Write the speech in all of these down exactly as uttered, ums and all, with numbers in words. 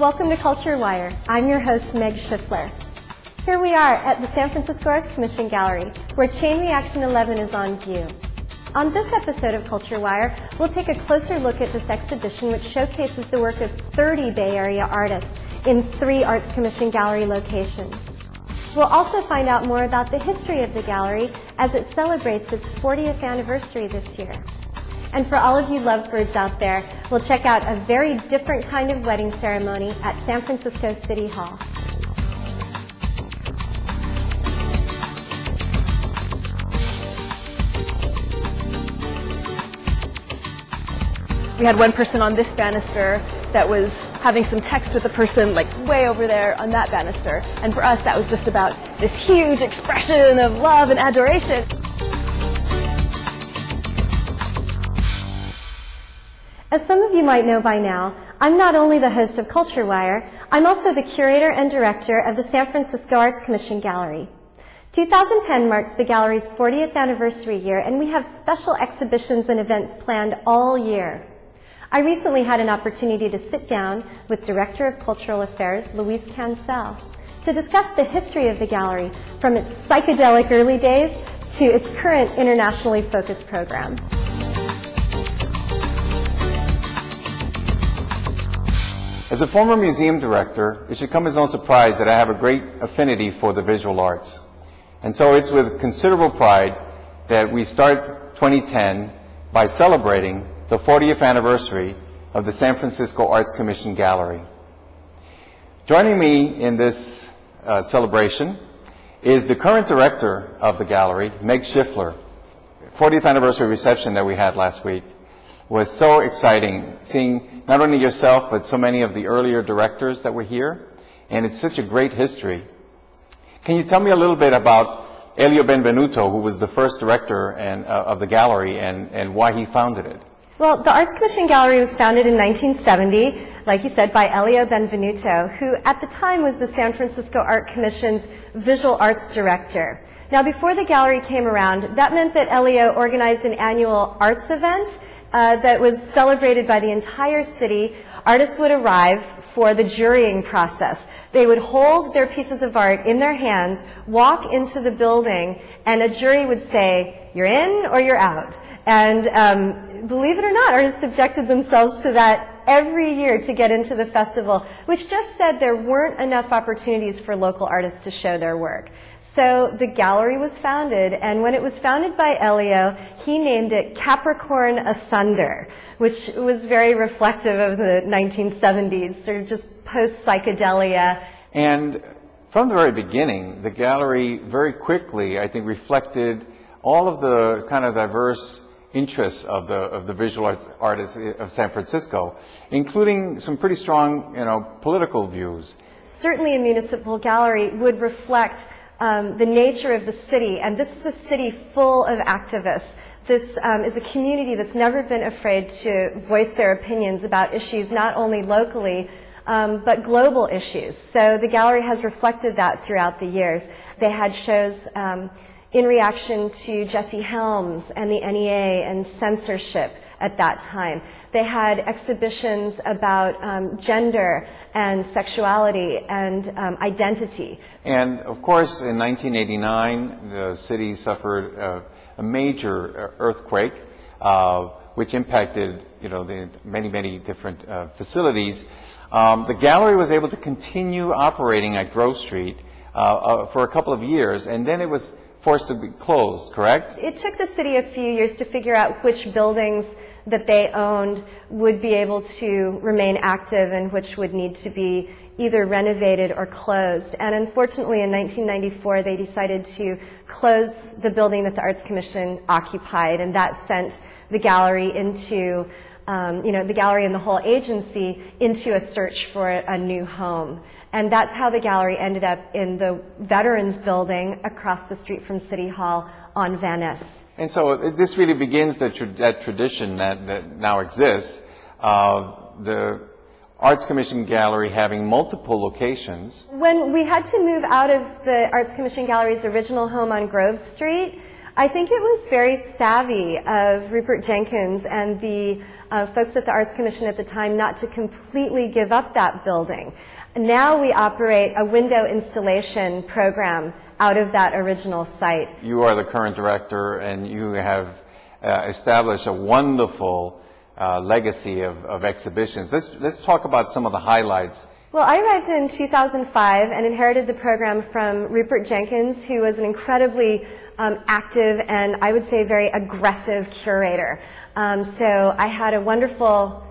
Welcome to Culture Wire. I'm your host, Meg Schiffler. Here we are at the San Francisco Arts Commission Gallery, where Chain Reaction eleven is on view. On this episode of Culture Wire, we'll take a closer look at this exhibition, which showcases the work of thirty Bay Area artists in three Arts Commission Gallery locations. We'll also find out more about the history of the gallery as it celebrates its fortieth anniversary this year. And for all of you lovebirds out there, we'll check out a very different kind of wedding ceremony at San Francisco City Hall. We had one person on this banister that was having some text with a person like way over there on that banister. And for us, that was just about this huge expression of love and adoration. As some of you might know by now, I'm not only the host of Culture Wire, I'm also the curator and director of the San Francisco Arts Commission Gallery. two thousand ten marks the gallery's fortieth anniversary year, and we have special exhibitions and events planned all year. I recently had an opportunity to sit down with Director of Cultural Affairs, Louise Cancel, to discuss the history of the gallery, from its psychedelic early days to its current internationally focused program. As a former museum director, it should come as no surprise that I have a great affinity for the visual arts. And so it's with considerable pride that we start twenty ten by celebrating the fortieth anniversary of the San Francisco Arts Commission Gallery. Joining me in this uh, celebration is the current director of the gallery, Meg Schiffler. fortieth anniversary reception that we had last week was so exciting, seeing not only yourself but so many of the earlier directors that were here, and it's such a great history. Can you tell me a little bit about Elio Benvenuto, who was the first director and, uh, of the gallery, and, and why he founded it? Well, the Arts Commission Gallery was founded in nineteen seventy, like you said, by Elio Benvenuto, who at the time was the San Francisco Art Commission's visual arts director. Now, before the gallery came around, that meant that Elio organized an annual arts event uh, that was celebrated by the entire city. Artists would arrive for the jurying process. They would hold their pieces of art in their hands, walk into the building, and a jury would say, "You're in or you're out." And um, believe it or not, artists subjected themselves to that every year to get into the festival, which just said there weren't enough opportunities for local artists to show their work. So the gallery was founded, and when it was founded by Elio, he named it Capricorn Asunder, which was very reflective of the nineteen seventies, sort of just post-psychedelia. And from the very beginning, the gallery very quickly, I think, reflected all of the kind of diverse interests of the of the visual arts artists of San Francisco, including some pretty strong, you know, political views. Certainly, a municipal gallery would reflect um, the nature of the city, and this is a city full of activists. This um, is a community that's never been afraid to voice their opinions about issues not only locally, Um, but global issues. So the gallery has reflected that throughout the years. They had shows um, in reaction to Jesse Helms and the N E A and censorship at that time. They had exhibitions about um, gender and sexuality and um, identity. And of course, in nineteen eighty-nine, the city suffered uh, a major earthquake, uh, which impacted, you know, the many, many different uh, facilities. Um, the gallery was able to continue operating at Grove Street uh, uh, for a couple of years, and then it was forced to be closed, correct? It took the city a few years to figure out which buildings that they owned would be able to remain active and which would need to be either renovated or closed. And unfortunately, in nineteen ninety-four, they decided to close the building that the Arts Commission occupied, and that sent the gallery into Um, you know, the gallery and the whole agency into a search for a new home. And that's how the gallery ended up in the Veterans Building across the street from City Hall on Van Ness. And so this really begins the tra that tradition that, that now exists of the Arts Commission Gallery having multiple locations. When we had to move out of the Arts Commission Gallery's original home on Grove Street, I think it was very savvy of Rupert Jenkins and the uh, folks at the Arts Commission at the time not to completely give up that building. Now we operate a window installation program out of that original site. You are the current director, and you have uh, established a wonderful uh, legacy of, of exhibitions. Let's, let's talk about some of the highlights. Well, I arrived in two thousand five and inherited the program from Rupert Jenkins, who was an incredibly um, active and, I would say, very aggressive curator. Um, so I had a wonderful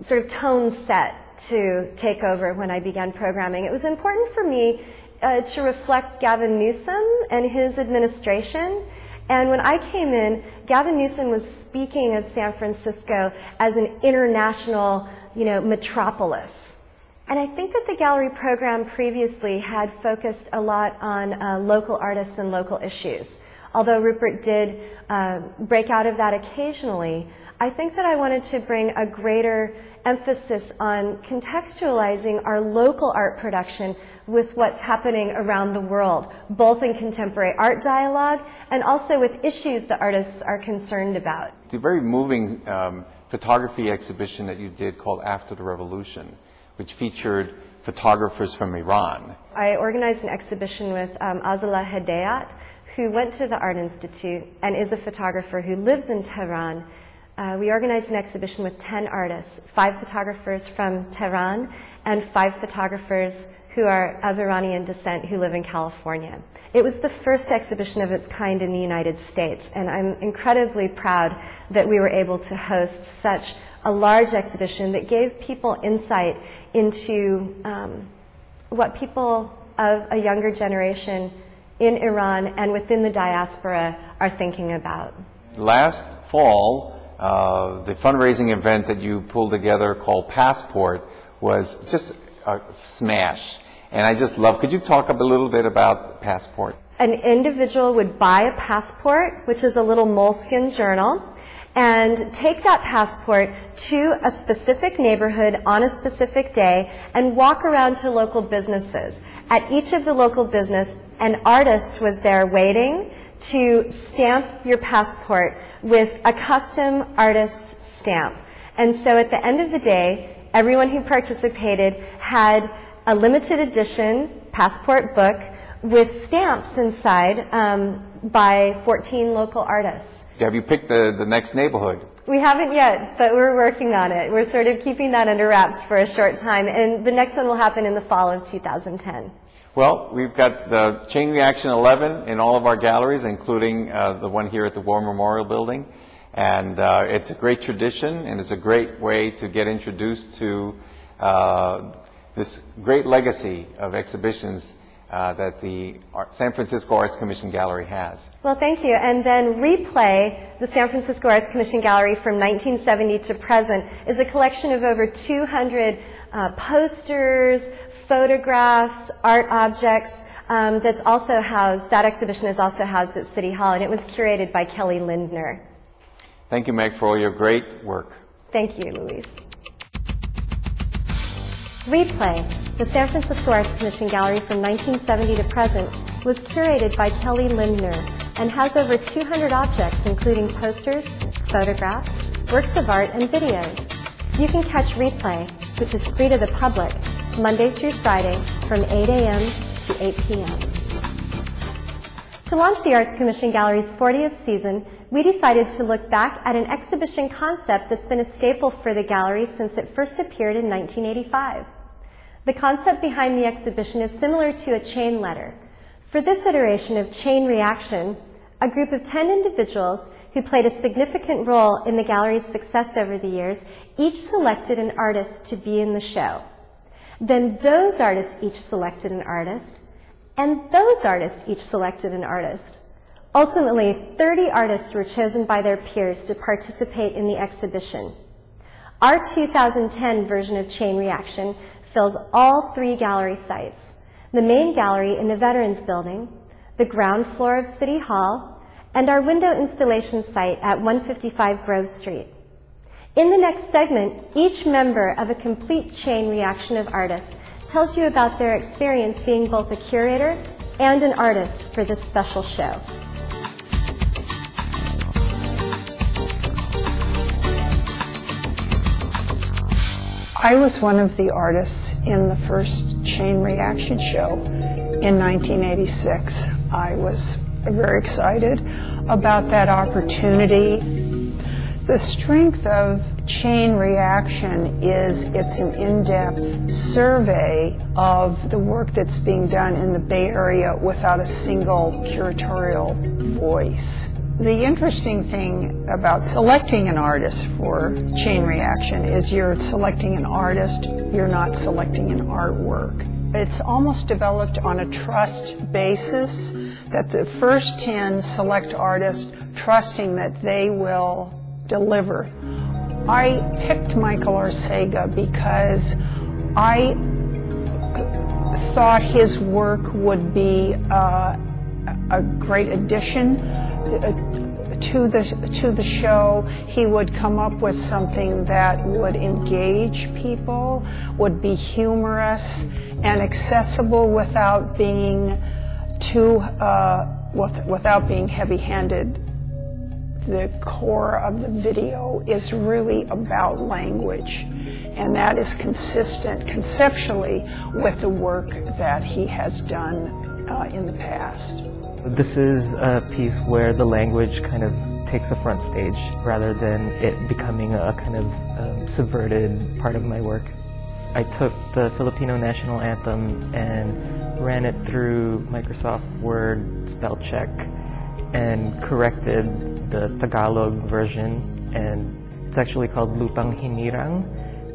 sort of tone set to take over when I began programming. It was important for me uh, to reflect Gavin Newsom and his administration. And when I came in, Gavin Newsom was speaking of San Francisco as an international, you know, metropolis. And I think that the gallery program previously had focused a lot on uh, local artists and local issues. Although Rupert did uh, break out of that occasionally, I think that I wanted to bring a greater emphasis on contextualizing our local art production with what's happening around the world, both in contemporary art dialogue and also with issues that artists are concerned about. The very moving um, photography exhibition that you did called After the Revolution, which featured photographers from Iran. I organized an exhibition with um, Azala Hedayat, who went to the Art Institute and is a photographer who lives in Tehran. Uh, we organized an exhibition with ten artists, five photographers from Tehran and five photographers who are of Iranian descent who live in California. It was the first exhibition of its kind in the United States, and I'm incredibly proud that we were able to host such a large exhibition that gave people insight into um, what people of a younger generation in Iran and within the diaspora are thinking about. Last fall, uh, the fundraising event that you pulled together called Passport was just a smash, and I just love, could you talk a little bit about Passport? An individual would buy a passport, which is a little moleskin journal, and take that passport to a specific neighborhood on a specific day and walk around to local businesses. At each of the local business, an artist was there waiting to stamp your passport with a custom artist stamp. And so at the end of the day, everyone who participated had a limited edition passport book with stamps inside um, by fourteen local artists. Have you picked the, the next neighborhood? We haven't yet, but we're working on it. We're sort of keeping that under wraps for a short time, and the next one will happen in the fall of two thousand ten. Well, we've got the Chain Reaction eleven in all of our galleries, including uh, the one here at the War Memorial Building, and uh, it's a great tradition, and it's a great way to get introduced to uh, this great legacy of exhibitions Uh, that the San Francisco Arts Commission Gallery has. Well, thank you. And then Replay, the San Francisco Arts Commission Gallery from nineteen seventy to present, is a collection of over two hundred uh, posters, photographs, art objects um, that's also housed, that exhibition is also housed at City Hall, and it was curated by Kelly Lindner. Thank you, Meg, for all your great work. Thank you, Louise. Replay, the San Francisco Arts Commission Gallery from nineteen seventy to present, was curated by Kelly Lindner and has over two hundred objects, including posters, photographs, works of art, and videos. You can catch Replay, which is free to the public, Monday through Friday from eight a m to eight p m To launch the Arts Commission Gallery's fortieth season, we decided to look back at an exhibition concept that's been a staple for the gallery since it first appeared in nineteen eighty-five. The concept behind the exhibition is similar to a chain letter. For this iteration of Chain Reaction, a group of ten individuals who played a significant role in the gallery's success over the years each selected an artist to be in the show. Then those artists each selected an artist, and those artists each selected an artist. Ultimately, thirty artists were chosen by their peers to participate in the exhibition. Our two thousand ten version of Chain Reaction fills all three gallery sites, the main gallery in the Veterans Building, the ground floor of City Hall, and our window installation site at one fifty-five Grove Street. In the next segment, each member of a complete chain reaction of artists tells you about their experience being both a curator and an artist for this special show. I was one of the artists in the first Chain Reaction show in nineteen eighty-six. I was very excited about that opportunity. The strength of Chain Reaction is it's an in-depth survey of the work that's being done in the Bay Area without a single curatorial voice. The interesting thing about selecting an artist for Chain Reaction is you're selecting an artist, you're not selecting an artwork. It's almost developed on a trust basis, that the first ten select artists, trusting that they will deliver. I picked Michael Arsega because I thought his work would be uh, a great addition to the to the show. He would come up with something that would engage people, would be humorous and accessible without being too uh, without being heavy-handed. The core of the video is really about language, and that is consistent conceptually with the work that he has done uh, in the past. This is a piece where the language kind of takes a front stage rather than it becoming a kind of um, subverted part of my work. I took the Filipino national anthem and ran it through Microsoft Word spell check and corrected the Tagalog version, and it's actually called Lupang Hinirang,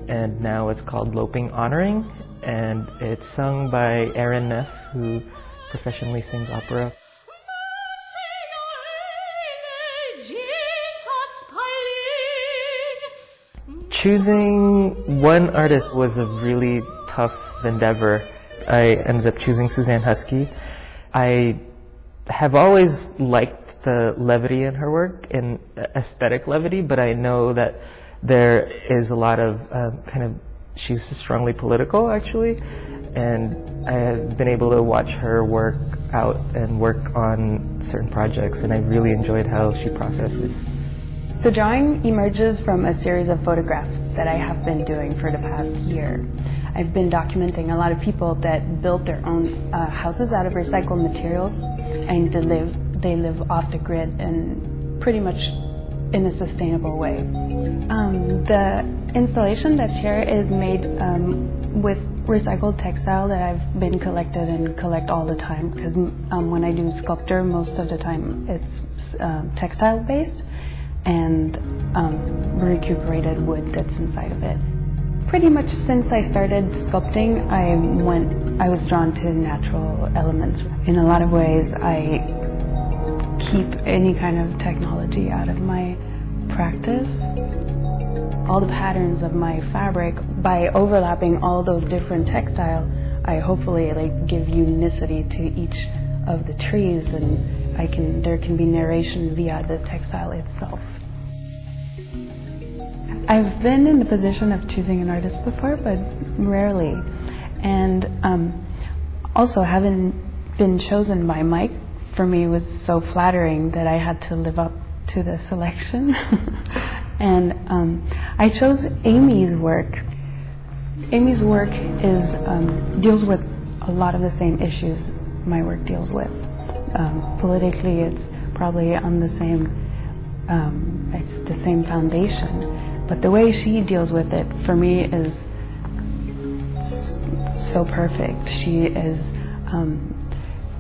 and now it's called Loping Honoring, and it's sung by Aaron Neff, who professionally sings opera. Choosing one artist was a really tough endeavor. I ended up choosing Suzanne Husky. I have always liked the levity in her work, and aesthetic levity, but I know that there is a lot of um, kind of, she's strongly political actually, and I have been able to watch her work out and work on certain projects, and I really enjoyed how she processes. The drawing emerges from a series of photographs that I have been doing for the past year. I've been documenting a lot of people that built their own uh, houses out of recycled materials, and they live, they live off the grid and pretty much in a sustainable way. Um, the installation that's here is made um, with recycled textile that I've been collected and collect all the time, because um, when I do sculpture, most of the time it's uh, textile based and um, recuperated wood that's inside of it. Pretty much since I started sculpting, I went. I was drawn to natural elements. In a lot of ways, I keep any kind of technology out of my practice. All the patterns of my fabric, by overlapping all those different textile, I hopefully like give unicity to each of the trees, and I can, there can be narration via the textile itself. I've been in the position of choosing an artist before, but rarely, and um, also having been chosen by Mike, for me was so flattering that I had to live up to the selection. And um, I chose Amy's work. Amy's work is, um, deals with a lot of the same issues my work deals with. Um, politically, it's probably on the same, um, it's the same foundation, but the way she deals with it, for me, is so perfect. She is, um,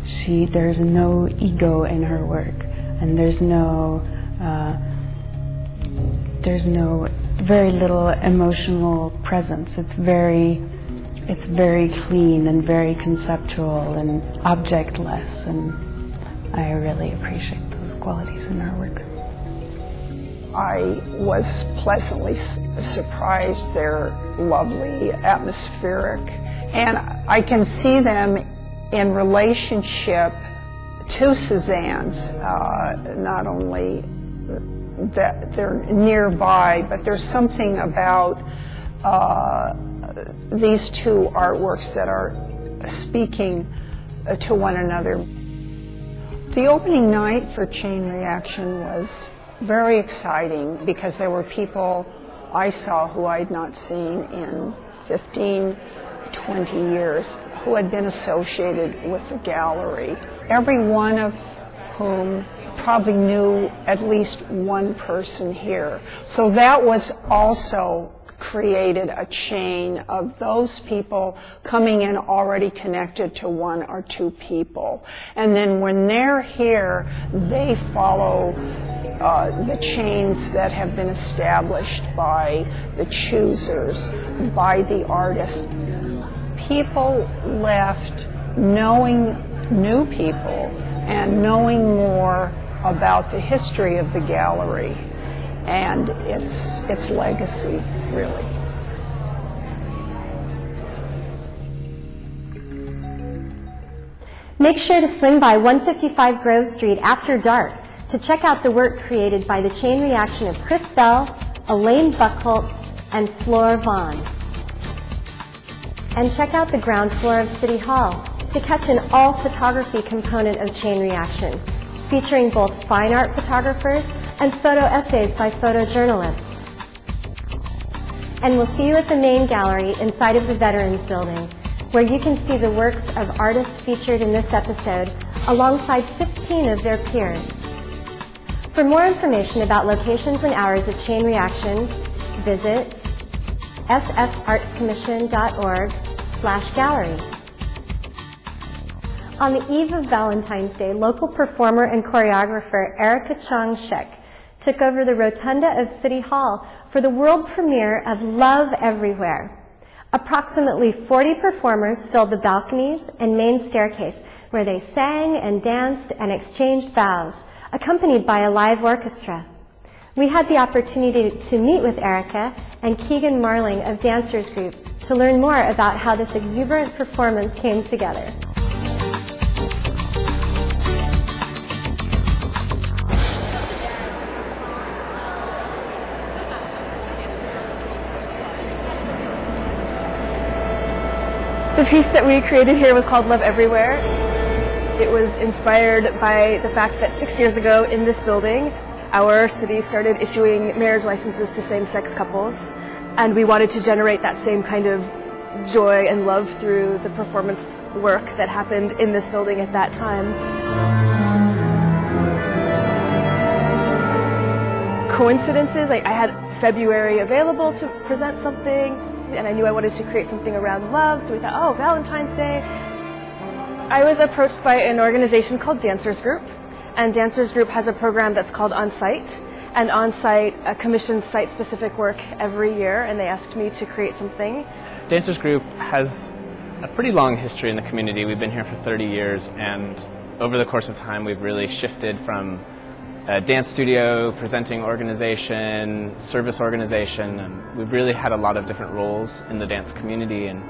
she, there's no ego in her work, and there's no, uh, there's no, very little emotional presence. It's very, It's very clean and very conceptual and objectless, and I really appreciate those qualities in her work. I was pleasantly surprised. They're lovely, atmospheric, and I can see them in relationship to Suzanne's, uh, not only that they're nearby, but there's something about uh, these two artworks that are speaking uh, to one another. The opening night for Chain Reaction was very exciting because there were people I saw who I had not seen in fifteen, twenty years, who had been associated with the gallery, every one of whom probably knew at least one person here. So that was also created a chain of those people coming in already connected to one or two people. And then when they're here, they follow uh, the chains that have been established by the choosers, by the artists. People left knowing new people and knowing more about the history of the gallery and its its legacy, really. Make sure to swing by one fifty-five Grove Street after dark to check out the work created by the chain reaction of Chris Bell, Elaine Buchholz, and Flora Vaughan. And check out the ground floor of City Hall to catch an all-photography component of Chain Reaction, featuring both fine art photographers and photo essays by photojournalists. And we'll see you at the main gallery inside of the Veterans Building, where you can see the works of artists featured in this episode alongside fifteen of their peers. For more information about locations and hours of Chain Reaction, visit s f arts commission dot org slash gallery. On the eve of Valentine's Day, local performer and choreographer Erica Chong-Shek took over the rotunda of City Hall for the world premiere of Love Everywhere. Approximately forty performers filled the balconies and main staircase, where they sang and danced and exchanged vows, accompanied by a live orchestra. We had the opportunity to meet with Erica and Keegan Marling of Dancers Group to learn more about how this exuberant performance came together. The piece that we created here was called Love Everywhere. It was inspired by the fact that six years ago in this building, our city started issuing marriage licenses to same-sex couples, and we wanted to generate that same kind of joy and love through the performance work that happened in this building at that time. Coincidences, like I had February available to present something, and I knew I wanted to create something around love, so we thought, oh, Valentine's Day. I was approached by an organization called Dancers Group, and Dancers Group has a program that's called On Site, and On Site uh, commissions site-specific work every year, and they asked me to create something. Dancers Group has a pretty long history in the community. We've been here for thirty years, and over the course of time we've really shifted from a dance studio, presenting organization, service organization, and we've really had a lot of different roles in the dance community, and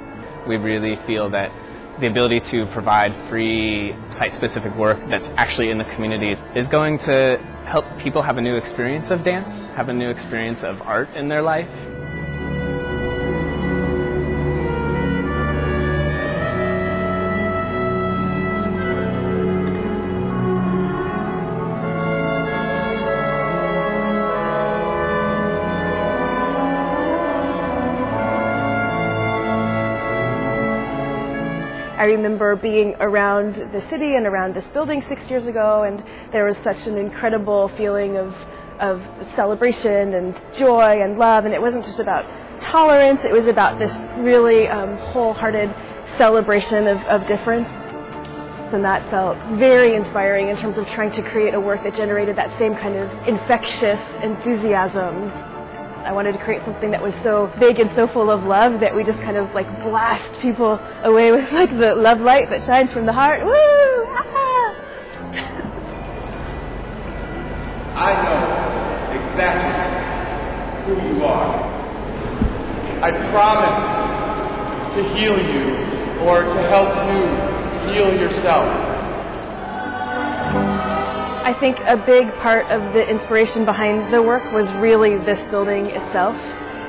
we really feel that the ability to provide free site-specific work that's actually in the communities is going to help people have a new experience of dance, have a new experience of art in their life. I remember being around the city and around this building six years ago, and there was such an incredible feeling of, of celebration and joy and love, and it wasn't just about tolerance, it was about this really um, wholehearted celebration of, of difference. And that felt very inspiring in terms of trying to create a work that generated that same kind of infectious enthusiasm. I wanted to create something that was so big and so full of love that we just kind of like blast people away with like the love light that shines from the heart. Woo! Ah! I know exactly who you are. I promise to heal you or to help you heal yourself. I think a big part of the inspiration behind the work was really this building itself.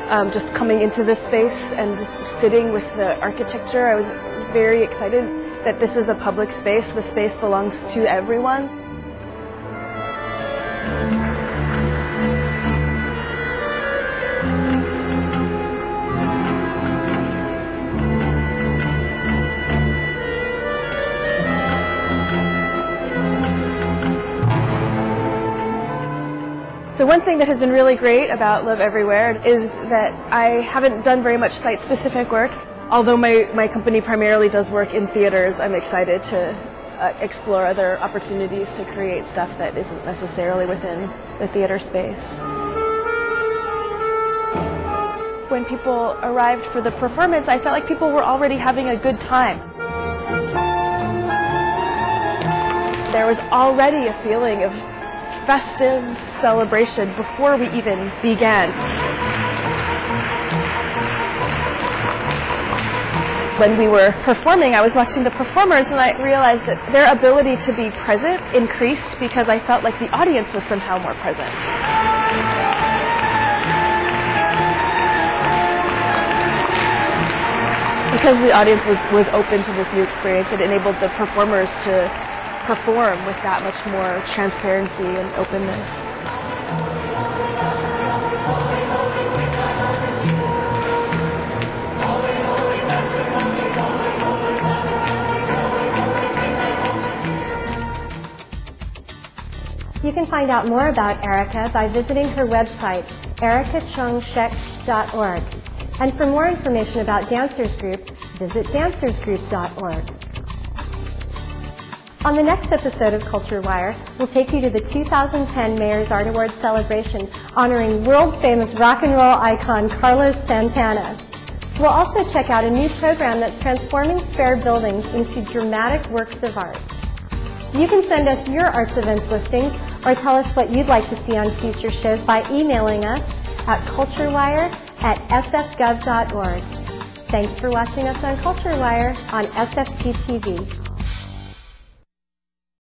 Um, just coming into this space and just sitting with the architecture, I was very excited that this is a public space. The space belongs to everyone. So one thing that has been really great about Live Everywhere is that I haven't done very much site-specific work. Although my, my company primarily does work in theaters, I'm excited to uh, explore other opportunities to create stuff that isn't necessarily within the theater space. When people arrived for the performance, I felt like people were already having a good time. There was already a feeling of festive celebration before we even began. When we were performing, I was watching the performers and I realized that their ability to be present increased because I felt like the audience was somehow more present. Because the audience was, was open to this new experience, it enabled the performers to perform with that much more transparency and openness. You can find out more about Erica by visiting her website, Erica Chong Shek dot org. And for more information about Dancers Group, visit Dancers Group dot org. On the next episode of Culture Wire, we'll take you to the two thousand ten Mayor's Art Awards celebration honoring world-famous rock and roll icon Carlos Santana. We'll also check out a new program that's transforming spare buildings into dramatic works of art. You can send us your arts events listings or tell us what you'd like to see on future shows by emailing us at culture wire at s f gov dot org. Thanks for watching us on Culture Wire on S F G T V.